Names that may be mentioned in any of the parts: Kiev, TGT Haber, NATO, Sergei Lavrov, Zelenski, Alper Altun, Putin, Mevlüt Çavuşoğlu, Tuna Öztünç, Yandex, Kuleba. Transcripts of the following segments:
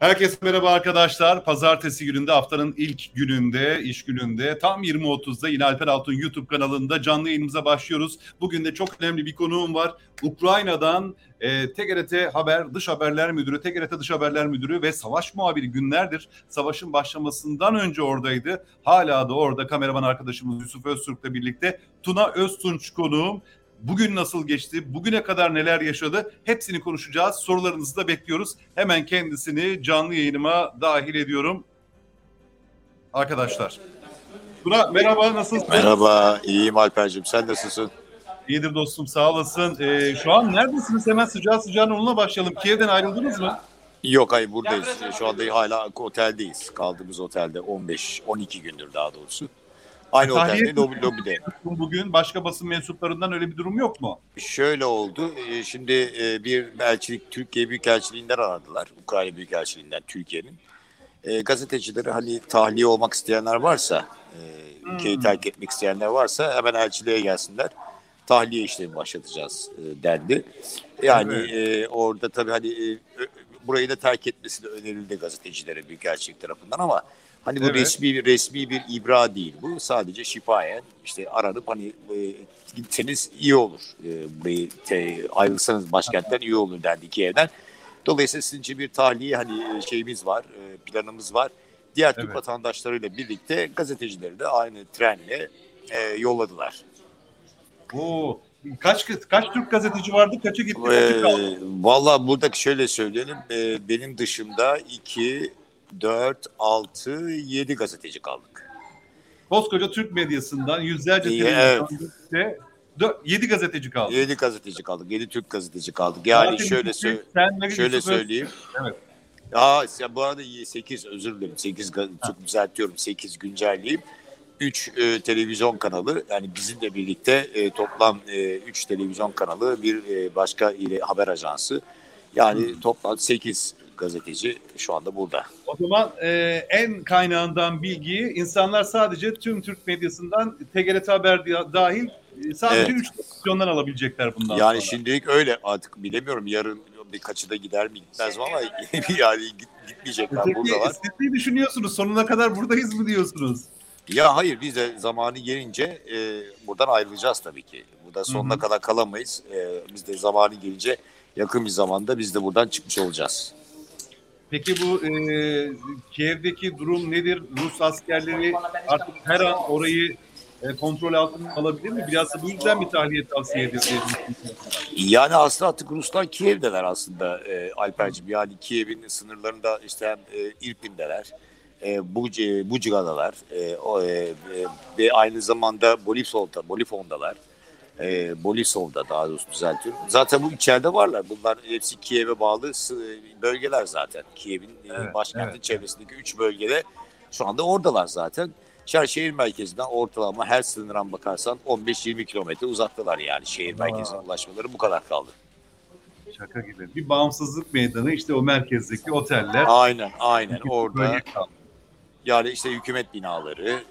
Herkese merhaba arkadaşlar. Pazartesi gününde, haftanın ilk gününde, iş gününde tam 20.30'da yine Alper Altun YouTube kanalında canlı yayınımıza başlıyoruz. Bugün de çok önemli bir konuğum var. Ukrayna'dan TGT Haber Dış Haberler Müdürü, TGT Dış Haberler Müdürü ve savaş muhabiri günlerdir savaşın başlamasından önce oradaydı. Hala da orada kameraman arkadaşımız Yusuf Öztürk'le birlikte Tuna Öztünç konuğum. Bugün nasıl geçti, bugüne kadar neler yaşadı hepsini konuşacağız. Sorularınızı da bekliyoruz. Hemen kendisini canlı yayınıma dahil ediyorum. Arkadaşlar. Tuna merhaba, nasılsın? Merhaba, iyiyim Alper'cim. Sen nasılsın? İyidir dostum, sağ olasın. Şu an neredesiniz? Hemen sıcağı sıcağına onunla başlayalım. Kiev'den ayrıldınız mı? Yok, hayır buradayız. Şu anda hala oteldeyiz. Kaldığımız otelde 15-12 gündür daha doğrusu. Aynı otelde lobide. Bugün başka basın mensuplarından öyle bir durum yok mu? Şöyle oldu. Şimdi bir elçilik, Türkiye Büyükelçiliğinden aradılar. Ukrayna Büyükelçiliğinden Türkiye'nin. Gazetecileri hani tahliye olmak isteyenler varsa, ülkeyi terk etmek isteyenler varsa hemen elçiliğe gelsinler. Tahliye işlemi başlatacağız dendi. Yani orada tabii hani burayı da terk etmesi de önerildi gazetecilere Büyükelçilik tarafından ama hani bu resmi bir ibra değil. Bu sadece şifayen işte aranıp hani gitseniz iyi olur. Burayı ayrılsanız başkentten iyi olur dendi Kiev'den. Dolayısıyla sizin için bir tahliye hani şeyimiz var, planımız var. Diğer Türk vatandaşlarıyla birlikte gazetecileri de aynı trenle yolladılar. Oo. Kaç Türk gazeteci vardı? Kaça gitti? Valla buradaki şöyle söyleyelim. Benim dışımda 4, 6, 7 gazeteci kaldık. Koskoca Türk medyasından yüzlerce televizyonda 7 gazeteci kaldı. 7 gazeteci kaldık. 7 Türk gazeteci kaldık. Yani şöyle söyleyeyim. Evet. Ya bu arada 8 özür dilerim. 8 çok düzeltiyorum. 8 güncelleyeyim. 3 televizyon kanalı, yani bizimle birlikte toplam 3 televizyon kanalı, bir başka haber ajansı. Yani toplam 8 gazeteci şu anda burada. O zaman en kaynağından bilgiyi insanlar sadece tüm Türk medyasından TGT Haber dahil sadece 3 televizyondan alabilecekler bundan sonra. Yani şimdilik öyle, artık bilemiyorum yarın birkaçı da gider mi gitmez mi ama yani gitmeyecekler burada var. Siz ne düşünüyorsunuz, sonuna kadar buradayız mı diyorsunuz? Ya hayır, biz de zamanı gelince buradan ayrılacağız tabii ki. Burada sonuna kadar kalamayız. Biz de zamanı gelince yakın bir zamanda biz de buradan çıkmış olacağız. Peki bu Kiev'deki durum nedir? Rus askerleri artık her an orayı kontrol altına alabilir mi? Biraz da bu yüzden bir tahliye tavsiye ediyoruz. Yani aslında artık Ruslar Kiev'deler aslında Alper'cim. Yani Kiev'in sınırlarında işte hem İrpin'deler. Buciga'dalar ve aynı zamanda Bolifonda'dalar. Bolisov'da daha doğrusu düzeltiyorum. Zaten bu içeride varlar. Bunlar hepsi Kiev'e bağlı bölgeler zaten. Kiev'in başkenti çevresindeki 3 bölgede şu anda oradalar zaten. Şehir merkezinden ortalama her sınırdan bakarsan 15-20 kilometre uzaktalar yani. Şehir merkezine ulaşmaları bu kadar kaldı. Şaka gibi. Bir bağımsızlık meydanı işte o merkezdeki oteller. Aynen orada. Yani işte hükümet binaları,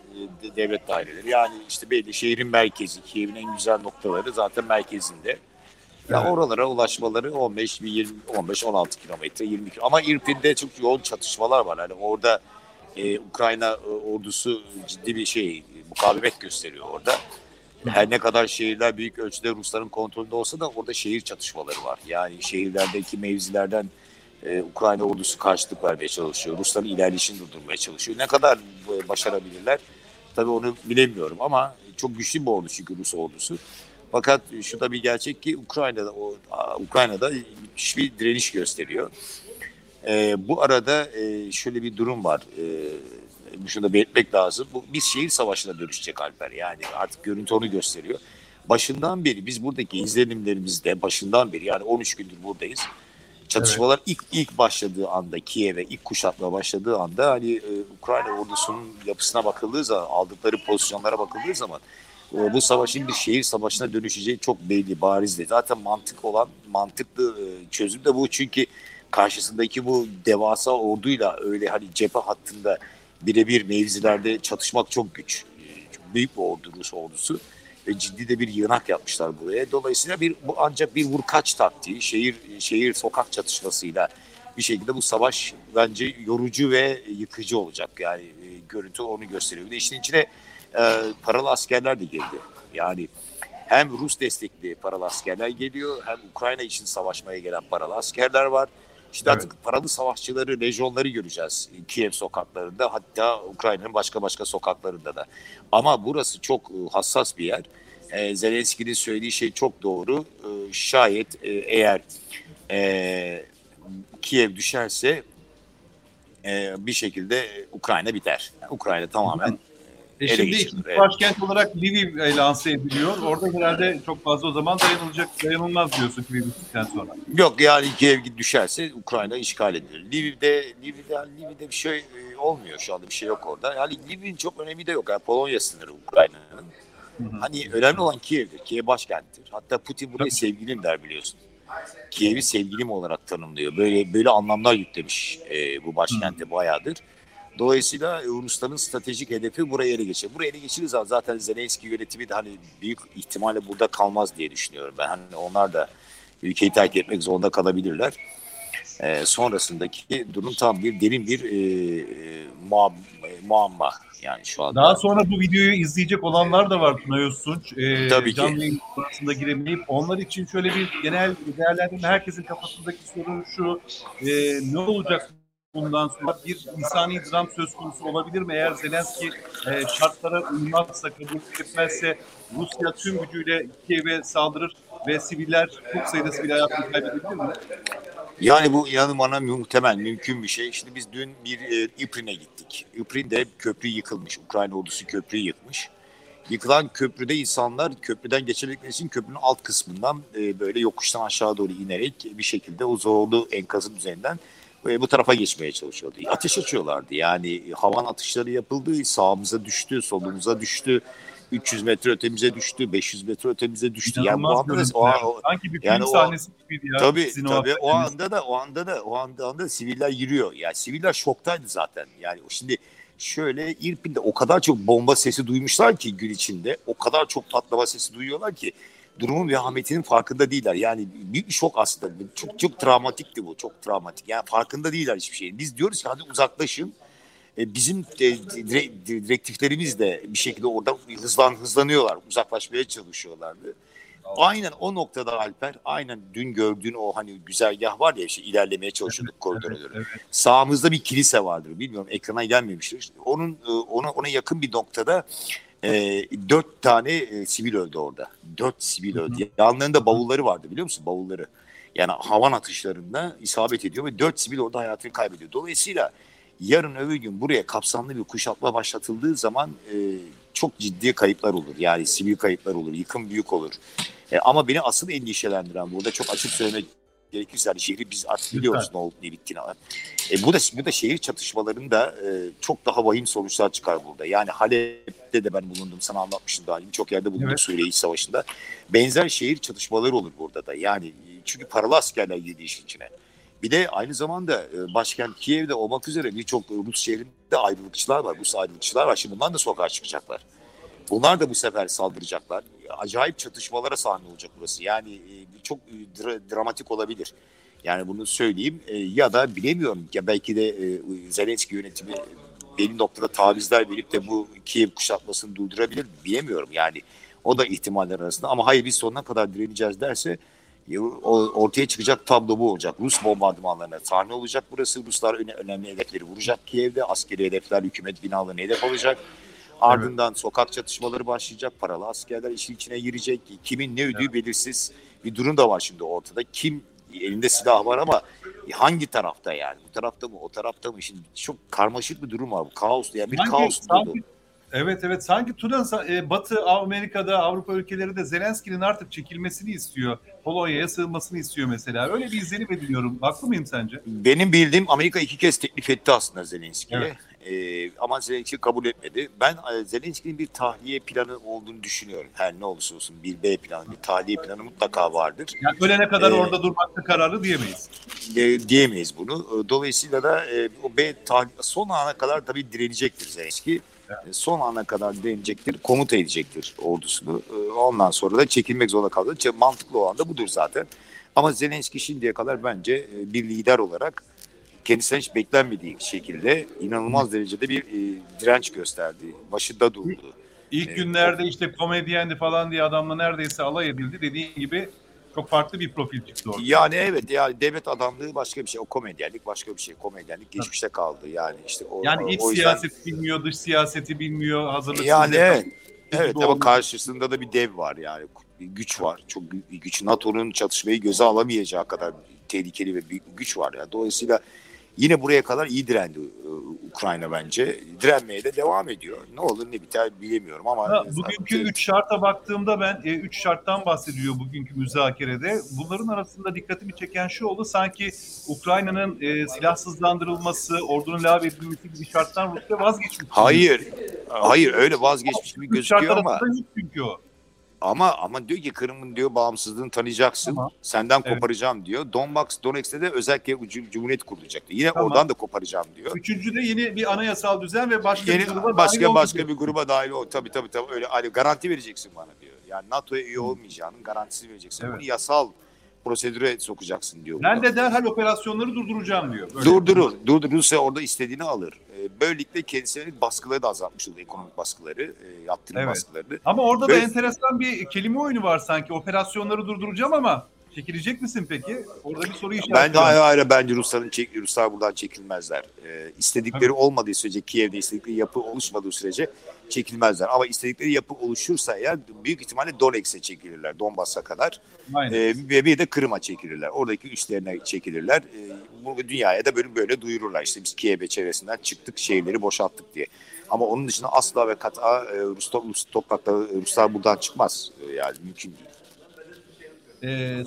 devlet daireleri, yani işte belli şehrin merkezi, Kiev'in en güzel noktaları zaten merkezinde. Yani oralara ulaşmaları 15-16 kilometre, 20 kilometre. Ama İrpin'de çok yoğun çatışmalar var. Yani orada Ukrayna ordusu ciddi bir mukavemet gösteriyor orada. Her ne kadar şehirler büyük ölçüde Rusların kontrolünde olsa da orada şehir çatışmaları var. Yani şehirlerdeki mevzilerden Ukrayna ordusu karşılık vermeye çalışıyor. Rusların ilerleyişini durdurmaya çalışıyor. Ne kadar başarabilirler? Tabii onu bilemiyorum ama çok güçlü bir ordu çünkü Rus ordusu. Fakat şu da bir gerçek ki Ukrayna'da müthiş bir direniş gösteriyor. Bu arada şöyle bir durum var. Şunu da belirtmek lazım. Bu bir şehir savaşına dönüşecek Alper. Yani artık görüntü onu gösteriyor. Başından beri biz buradaki izlenimlerimizde başından beri yani 13 gündür buradayız. Çatışmalar evet. ilk başladığı anda Kiev'e ilk kuşatma başladığı anda hani Ukrayna ordusunun yapısına bakıldığı zaman aldıkları pozisyonlara bakıldığı zaman bu savaşın bir şehir savaşına dönüşeceği çok belli barizdi. Zaten mantıklı çözüm de bu çünkü karşısındaki bu devasa orduyla öyle hani cephe hattında birebir mevzilerde çatışmak çok güç. Çok büyük bir ordu Rus ordusu. Ve ciddi de bir yığınak yapmışlar buraya. Dolayısıyla ancak bir vurkaç taktiği, şehir sokak çatışmasıyla bir şekilde bu savaş bence yorucu ve yıkıcı olacak. Yani görüntü onu gösteriyor. Bir de işin içine paralı askerler de geldi. Yani hem Rus destekli paralı askerler geliyor, hem Ukrayna için savaşmaya gelen paralı askerler var. İşte evet. Artık paralı savaşçıları, lejyonları göreceğiz Kiev sokaklarında, hatta Ukrayna'nın başka sokaklarında da. Ama burası çok hassas bir yer. Zelenski'nin söylediği şey çok doğru. Şayet eğer Kiev düşerse bir şekilde Ukrayna biter. Yani Ukrayna tamamen ele geçirilir. Şimdi başkent olarak Lviv lanse ediliyor. Orada herhalde çok fazla o zaman dayanılmaz diyorsun Lviv bittikten sonra. Yok yani Kiev düşerse Ukrayna işgal edilir. Lviv'de bir şey olmuyor şu anda bir şey yok orada. Yani Lviv'in çok önemi de yok. Yani Polonya sınırı Ukrayna'nın. Hani önemli olan Kiev'dir. Kiev başkenttir. Hatta Putin buraya sevgilim der biliyorsun. Kiev'i sevgilim olarak tanımlıyor. Böyle anlamlar yüklemiş bu başkente bayağıdır. Dolayısıyla Rusların stratejik hedefi burayı ele geçirir. Burayı ele geçiririz ama zaten Zelenski yönetimi de hani büyük ihtimalle burada kalmaz diye düşünüyorum. Ben hani onlar da ülkeyi terk etmek zorunda kalabilirler. Sonrasındaki durum tam bir derin bir muamma yani şu anda. Daha sonra bu videoyu izleyecek olanlar da var Tuna Öztünç. Tabii ki. Canlı yayın konusunda giremeyip onlar için şöyle bir genel değerlendirme herkesin kafasındaki soru şu ne olacak? Bundan sonra bir insani dram söz konusu olabilir mi? Eğer Zelenski şartlara uymazsa, kabul etmezse Rusya tüm gücüyle Kiev'e saldırır ve siviller çok sayıda sivil hayatını kaybedebilir mi? Yani bu bana muhtemel, mümkün bir şey. Şimdi biz dün bir İprin'e gittik. İprin'de köprü yıkılmış. Ukrayna ordusu köprüyü yıkmış. Yıkılan köprüde insanlar köprüden geçebilmek için köprünün alt kısmından böyle yokuştan aşağı doğru inerek bir şekilde o zorlu enkazın üzerinden bu tarafa geçmeye çalışıyordu. Ateş açıyorlardı. Yani havan atışları yapıldı. Sağımıza düştü, solumuza düştü. 300 metre ötemize düştü, 500 metre ötemize düştü. Sanki bir film sahnesi gibiydi ya. Tabii. O anda siviller yürüyor. Yani siviller şoktaydı zaten. Yani şimdi şöyle İrpin'de o kadar çok bomba sesi duymuşlar ki gün içinde. O kadar çok patlama sesi duyuyorlar ki durumun vehametinin farkında değiller. Yani büyük bir şok aslında. Çok travmatikti bu. Çok travmatik. Yani farkında değiller hiçbir şeyin. Biz diyoruz ki hadi uzaklaşın. Bizim direktiflerimiz de bir şekilde orada hızlanıyorlar. Uzaklaşmaya çalışıyorlardı. Aynen o noktada Alper, aynen dün gördüğün o hani güzergah var ya işte ilerlemeye çalışıyorduk koridora göre. Evet. Sağımızda bir kilise vardır. Bilmiyorum ekrana gelmemiştir. İşte ona yakın bir noktada 4 tane sivil öldü orada. 4 sivil öldü. Yanlarında bavulları vardı biliyor musun? Bavulları. Yani havan atışlarında isabet ediyor ve 4 sivil orada hayatını kaybediyor. Dolayısıyla yarın öbür gün buraya kapsamlı bir kuşatma başlatıldığı zaman çok ciddi kayıplar olur. Yani sivil kayıplar olur, yıkım büyük olur. Ama beni asıl endişelendiren burada çok açık söylemek gerekirse hani şehri biz artık biliyoruz ne oldu ne bittiğini. Bu da şehir çatışmalarında çok daha vahim sonuçlar çıkar burada. Yani Halep'te de ben bulundum sana anlatmıştım daha önce çok yerde bulundum evet. Suriye İç Savaşı'nda. Benzer şehir çatışmaları olur burada da. Yani çünkü paralı askerler girdi işin içine. Bir de aynı zamanda başkent Kiev'de olmak üzere birçok Rus şehrinde ayrılıkçılar var. Rus ayrılıkçılar var. Şimdi bunlar da sokağa çıkacaklar. Bunlar da bu sefer saldıracaklar. Acayip çatışmalara sahne olacak burası. Yani çok dramatik olabilir. Yani bunu söyleyeyim. Ya da bilemiyorum. Ya belki de Zelenski yönetimi belli noktada tavizler verip de bu Kiev kuşatmasını durdurabilir. Bilemiyorum yani. O da ihtimaller arasında. Ama hayır biz sonuna kadar direneceğiz derse ortaya çıkacak tablo bu olacak. Rus bombardımanlarına sahne olacak burası. Ruslar önemli hedefleri vuracak Kiev'de. Askeri hedefler, hükümet binalarına hedef alacak. Ardından evet. Sokak çatışmaları başlayacak. Paralı askerler işin içine girecek. Kimin ne ödüğü belirsiz bir durum da var şimdi ortada. Kim elinde silah var ama hangi tarafta yani? Bu tarafta mı? O tarafta mı? Şimdi çok karmaşık bir durum var. Bu kaos. Yani bir kaos oldu. Evet. Sanki Tuna Batı Amerika'da, Avrupa ülkeleri de Zelenski'nin artık çekilmesini istiyor. Polonya'ya sığınmasını istiyor mesela. Öyle bir izlenim ediliyorum. Haklı mıyım sence? Benim bildiğim Amerika 2 kez teklif etti aslında Zelenski'ye. Evet. Ama Zelenski kabul etmedi. Ben Zelenski'nin bir tahliye planı olduğunu düşünüyorum. Her ne olursa olsun bir B planı, bir tahliye planı mutlaka vardır. Yani ölene kadar orada durmakta kararlı diyemeyiz. Diyemeyiz bunu. Dolayısıyla da o B tahliye son ana kadar tabii direnecektir Zelenski. Son ana kadar denecektir, komuta edecektir ordusunu. Ondan sonra da çekilmek zorunda kalacak. Mantıklı olan da budur zaten. Ama Zelenski şimdiye kadar bence bir lider olarak kendisinden hiç beklenmediği şekilde inanılmaz derecede bir direnç gösterdi. Başında durdu. İlk günlerde işte komedyendi falan diye adamla neredeyse alay edildi. Dediğin gibi çok farklı bir profil çıktı orada. Yani evet, yani devlet adamlığı başka bir şey. O komedyenlik başka bir şey. Komedyenlik geçmişte kaldı. Yani işte o, yani iç siyaseti yüzden... bilmiyor, dış siyaseti bilmiyor, hazırlıksız. Yani evet ama karşısında da bir dev var yani. Bir güç var. Çok güç. NATO'nun çatışmayı göze alamayacağı kadar tehlikeli ve büyük bir güç var. Yani. Dolayısıyla yine buraya kadar iyi direndi Ukrayna bence. Direnmeye de devam ediyor. Ne olur ne biter bilemiyorum ama... bugünkü 3 şarta baktığımda ben 3 şarttan bahsediliyor bugünkü müzakerede. Bunların arasında dikkatimi çeken şu oldu. Sanki Ukrayna'nın silahsızlandırılması, ordunun lağvedilmesi gibi şarttan Rusya vazgeçmiş. Hayır öyle vazgeçmiş gibi gözüküyor ama... Ama diyor ki Kırım'ın diyor bağımsızlığını tanıyacaksın. Tamam. Senden koparacağım diyor. Donetsk'te de özel cumhuriyet kurulacak diyor. Yine oradan da koparacağım diyor. 3. de yeni bir anayasal düzen ve başka bir gruba dahil ol. Tabii öyle hani garanti vereceksin bana diyor. Yani NATO'ya üye olmayacağının garantisini vereceksin. Evet. Bunu yasal prosedüre sokacaksın diyor. Ben de derhal operasyonları durduracağım diyor. Böyle durdurursa orada istediğini alır. Böylelikle kendisinin baskıları da azaltmış oluyor. Ekonomik baskıları, yaptırım baskılarını. Ama orada da enteresan bir kelime oyunu var sanki. Operasyonları durduracağım ama çekilecek misin peki? Orada bir soru işareti. Bence Ruslar buradan çekilmezler. İstedikleri olmadığı sürece, Kiev'de istedikleri yapı oluşmadığı sürece çekilmezler. Ama istedikleri yapı oluşursa eğer büyük ihtimalle Donetsk'e çekilirler, Donbass'a kadar. Ve bir de Kırım'a çekilirler. Oradaki üslerine çekilirler. Bunu dünyaya da böyle duyururlar. İşte biz Kiev'e çevresinden çıktık, şehirleri boşalttık diye. Ama onun dışında asla ve kata Ruslar buradan çıkmaz. Yani mümkün değil.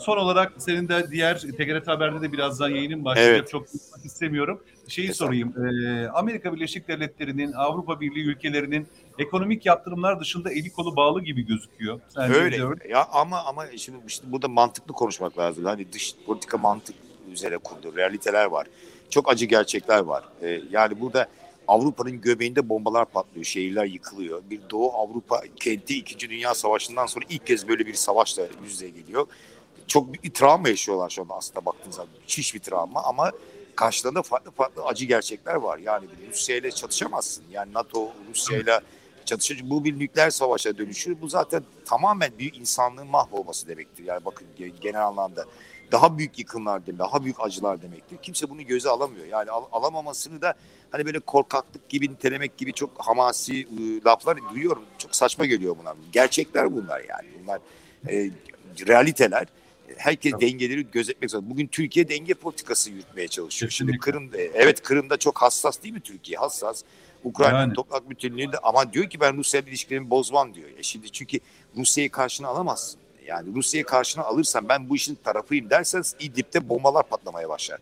Son olarak senin de diğer TGT Haber'de de birazdan yayının başlayacak. Evet. Çok istemiyorum. Sorayım. Amerika Birleşik Devletleri'nin, Avrupa Birliği ülkelerinin ekonomik yaptırımlar dışında eli kolu bağlı gibi gözüküyor. Öyle. Ya ama şimdi burada mantıklı konuşmak lazım. Hani dış politika mantık üzere kurdu. Realiteler var. Çok acı gerçekler var. Yani burada Avrupa'nın göbeğinde bombalar patlıyor, şehirler yıkılıyor. Bir Doğu Avrupa kenti 2. Dünya Savaşı'ndan sonra ilk kez böyle bir savaşla yüz yüze geliyor. Çok büyük bir travma yaşıyorlar şu anda aslında baktığınız zaman. Müthiş bir travma ama karşılarında farklı acı gerçekler var. Yani Rusya ile çatışamazsın. Yani NATO Rusya ile çatışır. Bu bir nükleer savaşa dönüşür. Bu zaten tamamen bir insanlığın mahvolması demektir. Yani bakın genel anlamda daha büyük yıkımlar demektir, daha büyük acılar demektir. Kimse bunu göze alamıyor. Yani alamamasını da hani böyle korkaklık gibi nitelemek gibi çok hamasi laflar duyuyorum. Çok saçma geliyor bunlar. Gerçekler bunlar yani. Bunlar realiteler. Herkes dengeleri gözetmek zorunda. Bugün Türkiye denge politikası yürütmeye çalışıyor. Şimdi Kırım'da çok hassas değil mi Türkiye? Hassas. Ukrayna'nın toprak bütünlüğünde ama diyor ki ben Rusya'yla ilişkilerimi bozmam diyor. Şimdi çünkü Rusya'yı karşına alamazsın. Yani Rusya'yı karşına alırsan ben bu işin tarafıyım dersen İdlib'de bombalar patlamaya başlar.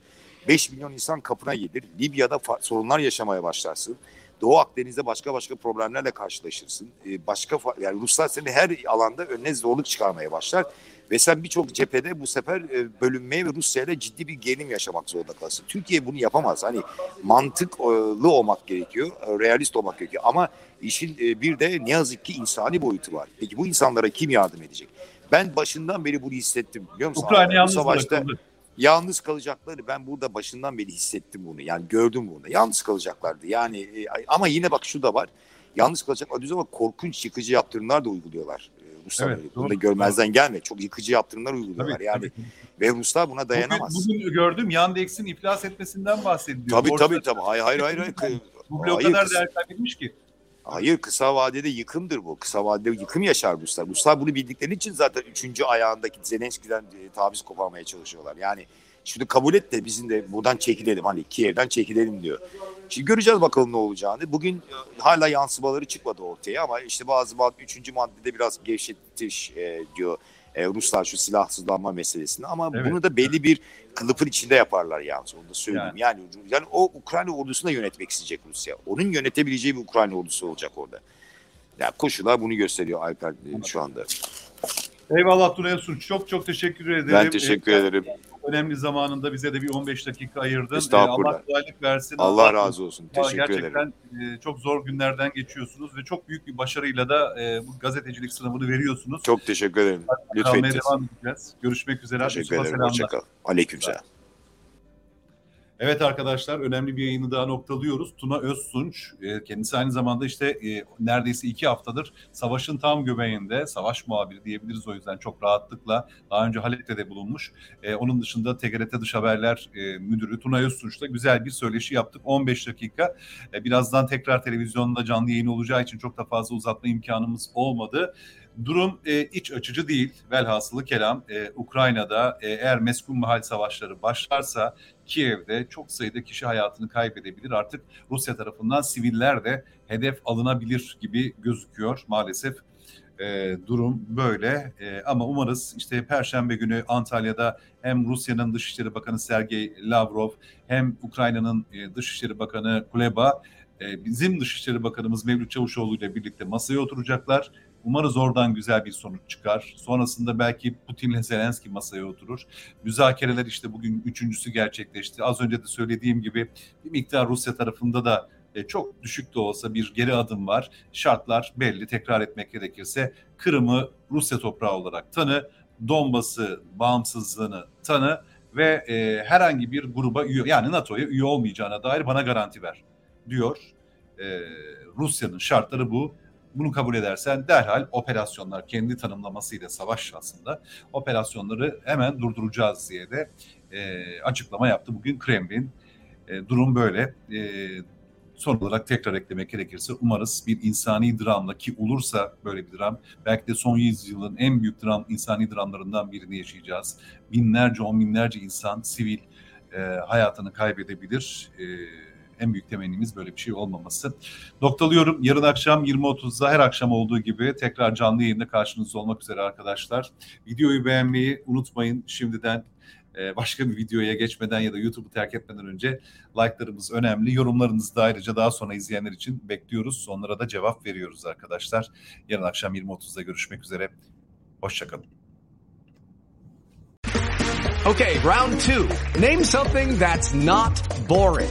5 milyon insan kapına gelir. Libya'da sorunlar yaşamaya başlarsın. Doğu Akdeniz'de başka problemlerle karşılaşırsın. Yani Ruslar seni her alanda önüne zorluk çıkarmaya başlar. Ve sen birçok cephede bu sefer bölünmeye ve Rusya'yla ciddi bir gerilim yaşamak zorunda kalırsın. Türkiye bunu yapamaz. Hani mantıklı olmak gerekiyor, realist olmak gerekiyor. Ama işin bir de ne yazık ki insani boyutu var. Peki bu insanlara kim yardım edecek? Ben başından beri bunu hissettim biliyor musun? Ukrayna yalnız bırakıldı. Yalnız kalacakları ben burada başından beri hissettim bunu. Yani gördüm bunu. Yalnız kalacaklardı. Yani ama yine bak şu da var. Yalnız kalacaklar diyoruz ama korkunç yıkıcı yaptırımlar da uyguluyorlar. Ruslar bunu da görmezden gelme. Çok yıkıcı yaptırımlar uyguluyorlar yani. Ve Ruslar buna dayanamaz. Bugün gördüm Yandex'in iflas etmesinden bahsediliyor. Tabii. Hayır. Bu bloğa kadar değer kaybetmiş ki. Hayır, kısa vadede yıkımdır bu. Kısa vadede yıkım yaşar Ruslar. Ruslar bunu bildikleri için zaten 3. ayağındaki Zelenski'den taviz koparmaya çalışıyorlar. Yani şunu kabul et de bizim de buradan çekilelim, hani Kiev'den çekilelim diyor. Şimdi göreceğiz bakalım ne olacağını. Bugün hala yansımaları çıkmadı ortaya ama işte bazı 3. maddede biraz gevşetiş diyor Ruslar şu silahsızlanma meselesini, ama evet, bunu da belli bir kılıfın içinde yaparlar yalnız, onu da söyleyeyim. Yani o Ukrayna ordusunu da yönetmek isteyecek Rusya. Onun yönetebileceği bir Ukrayna ordusu olacak orada. Yani koşullar bunu gösteriyor Alper şu anda. Eyvallah Tuna Öztünç. Çok teşekkür ederim. Ben teşekkür ederim. Önemli zamanında bize de bir 15 dakika ayırdın. Allah kolaylık versin. Allah razı olsun. Teşekkür ederim. Gerçekten çok zor günlerden geçiyorsunuz ve çok büyük bir başarıyla da bu gazetecilik sınavını veriyorsunuz. Çok teşekkür ederim. Lütfen devam edeceğiz. Görüşmek üzere. Teşekkür ederim. Hoşça kal. Aleykümselam. Evet arkadaşlar, önemli bir yayını daha noktalıyoruz. Tuna Öztünç, kendisi aynı zamanda işte neredeyse 2 haftadır savaşın tam göbeğinde, savaş muhabiri diyebiliriz, o yüzden çok rahatlıkla. Daha önce Halep'te de bulunmuş. Onun dışında TGT Dış Haberler Müdürü Tuna Öztünç'le güzel bir söyleşi yaptık. 15 dakika. Birazdan tekrar televizyonda canlı yayın olacağı için çok da fazla uzatma imkanımız olmadı. Durum iç açıcı değil. Velhasılı kelam Ukrayna'da eğer meskun mahal savaşları başlarsa Kiev'de çok sayıda kişi hayatını kaybedebilir. Artık Rusya tarafından siviller de hedef alınabilir gibi gözüküyor maalesef. Durum böyle ama umarız işte Perşembe günü Antalya'da hem Rusya'nın Dışişleri Bakanı Sergei Lavrov hem Ukrayna'nın Dışişleri Bakanı Kuleba bizim Dışişleri Bakanımız Mevlüt Çavuşoğlu ile birlikte masaya oturacaklar. Umarız oradan güzel bir sonuç çıkar. Sonrasında belki Putin'le Zelenski masaya oturur. Müzakereler işte bugün 3.'sü gerçekleşti. Az önce de söylediğim gibi bir miktar Rusya tarafında da çok düşük de olsa bir geri adım var. Şartlar belli. Tekrar etmek gerekirse Kırım'ı Rusya toprağı olarak tanı, Donbas'ı bağımsızlığını tanı ve herhangi bir gruba üye, yani NATO'ya üye olmayacağına dair bana garanti ver diyor. Rusya'nın şartları bu. Bunu kabul edersen derhal operasyonlar, kendi tanımlamasıyla savaş aslında, operasyonları hemen durduracağız diye de açıklama yaptı bugün Kremlin. Durum böyle. Son olarak tekrar eklemek gerekirse umarız bir insani dramla, ki olursa böyle bir dram, belki de son yüzyılın en büyük dram, insani dramlarından birini yaşayacağız. Binlerce, on binlerce insan, sivil hayatını kaybedebilir. En büyük temennimiz böyle bir şey olmaması. Noktalıyorum. Yarın akşam 20.30'da her akşam olduğu gibi tekrar canlı yayında karşınızda olmak üzere arkadaşlar. Videoyu beğenmeyi unutmayın şimdiden. Başka bir videoya geçmeden ya da YouTube'u terk etmeden önce like'larımız önemli. Yorumlarınızı da ayrıca daha sonra izleyenler için bekliyoruz. Onlara da cevap veriyoruz arkadaşlar. Yarın akşam 20.30'da görüşmek üzere. Hoşçakalın. Okay, round two. Name something that's not boring.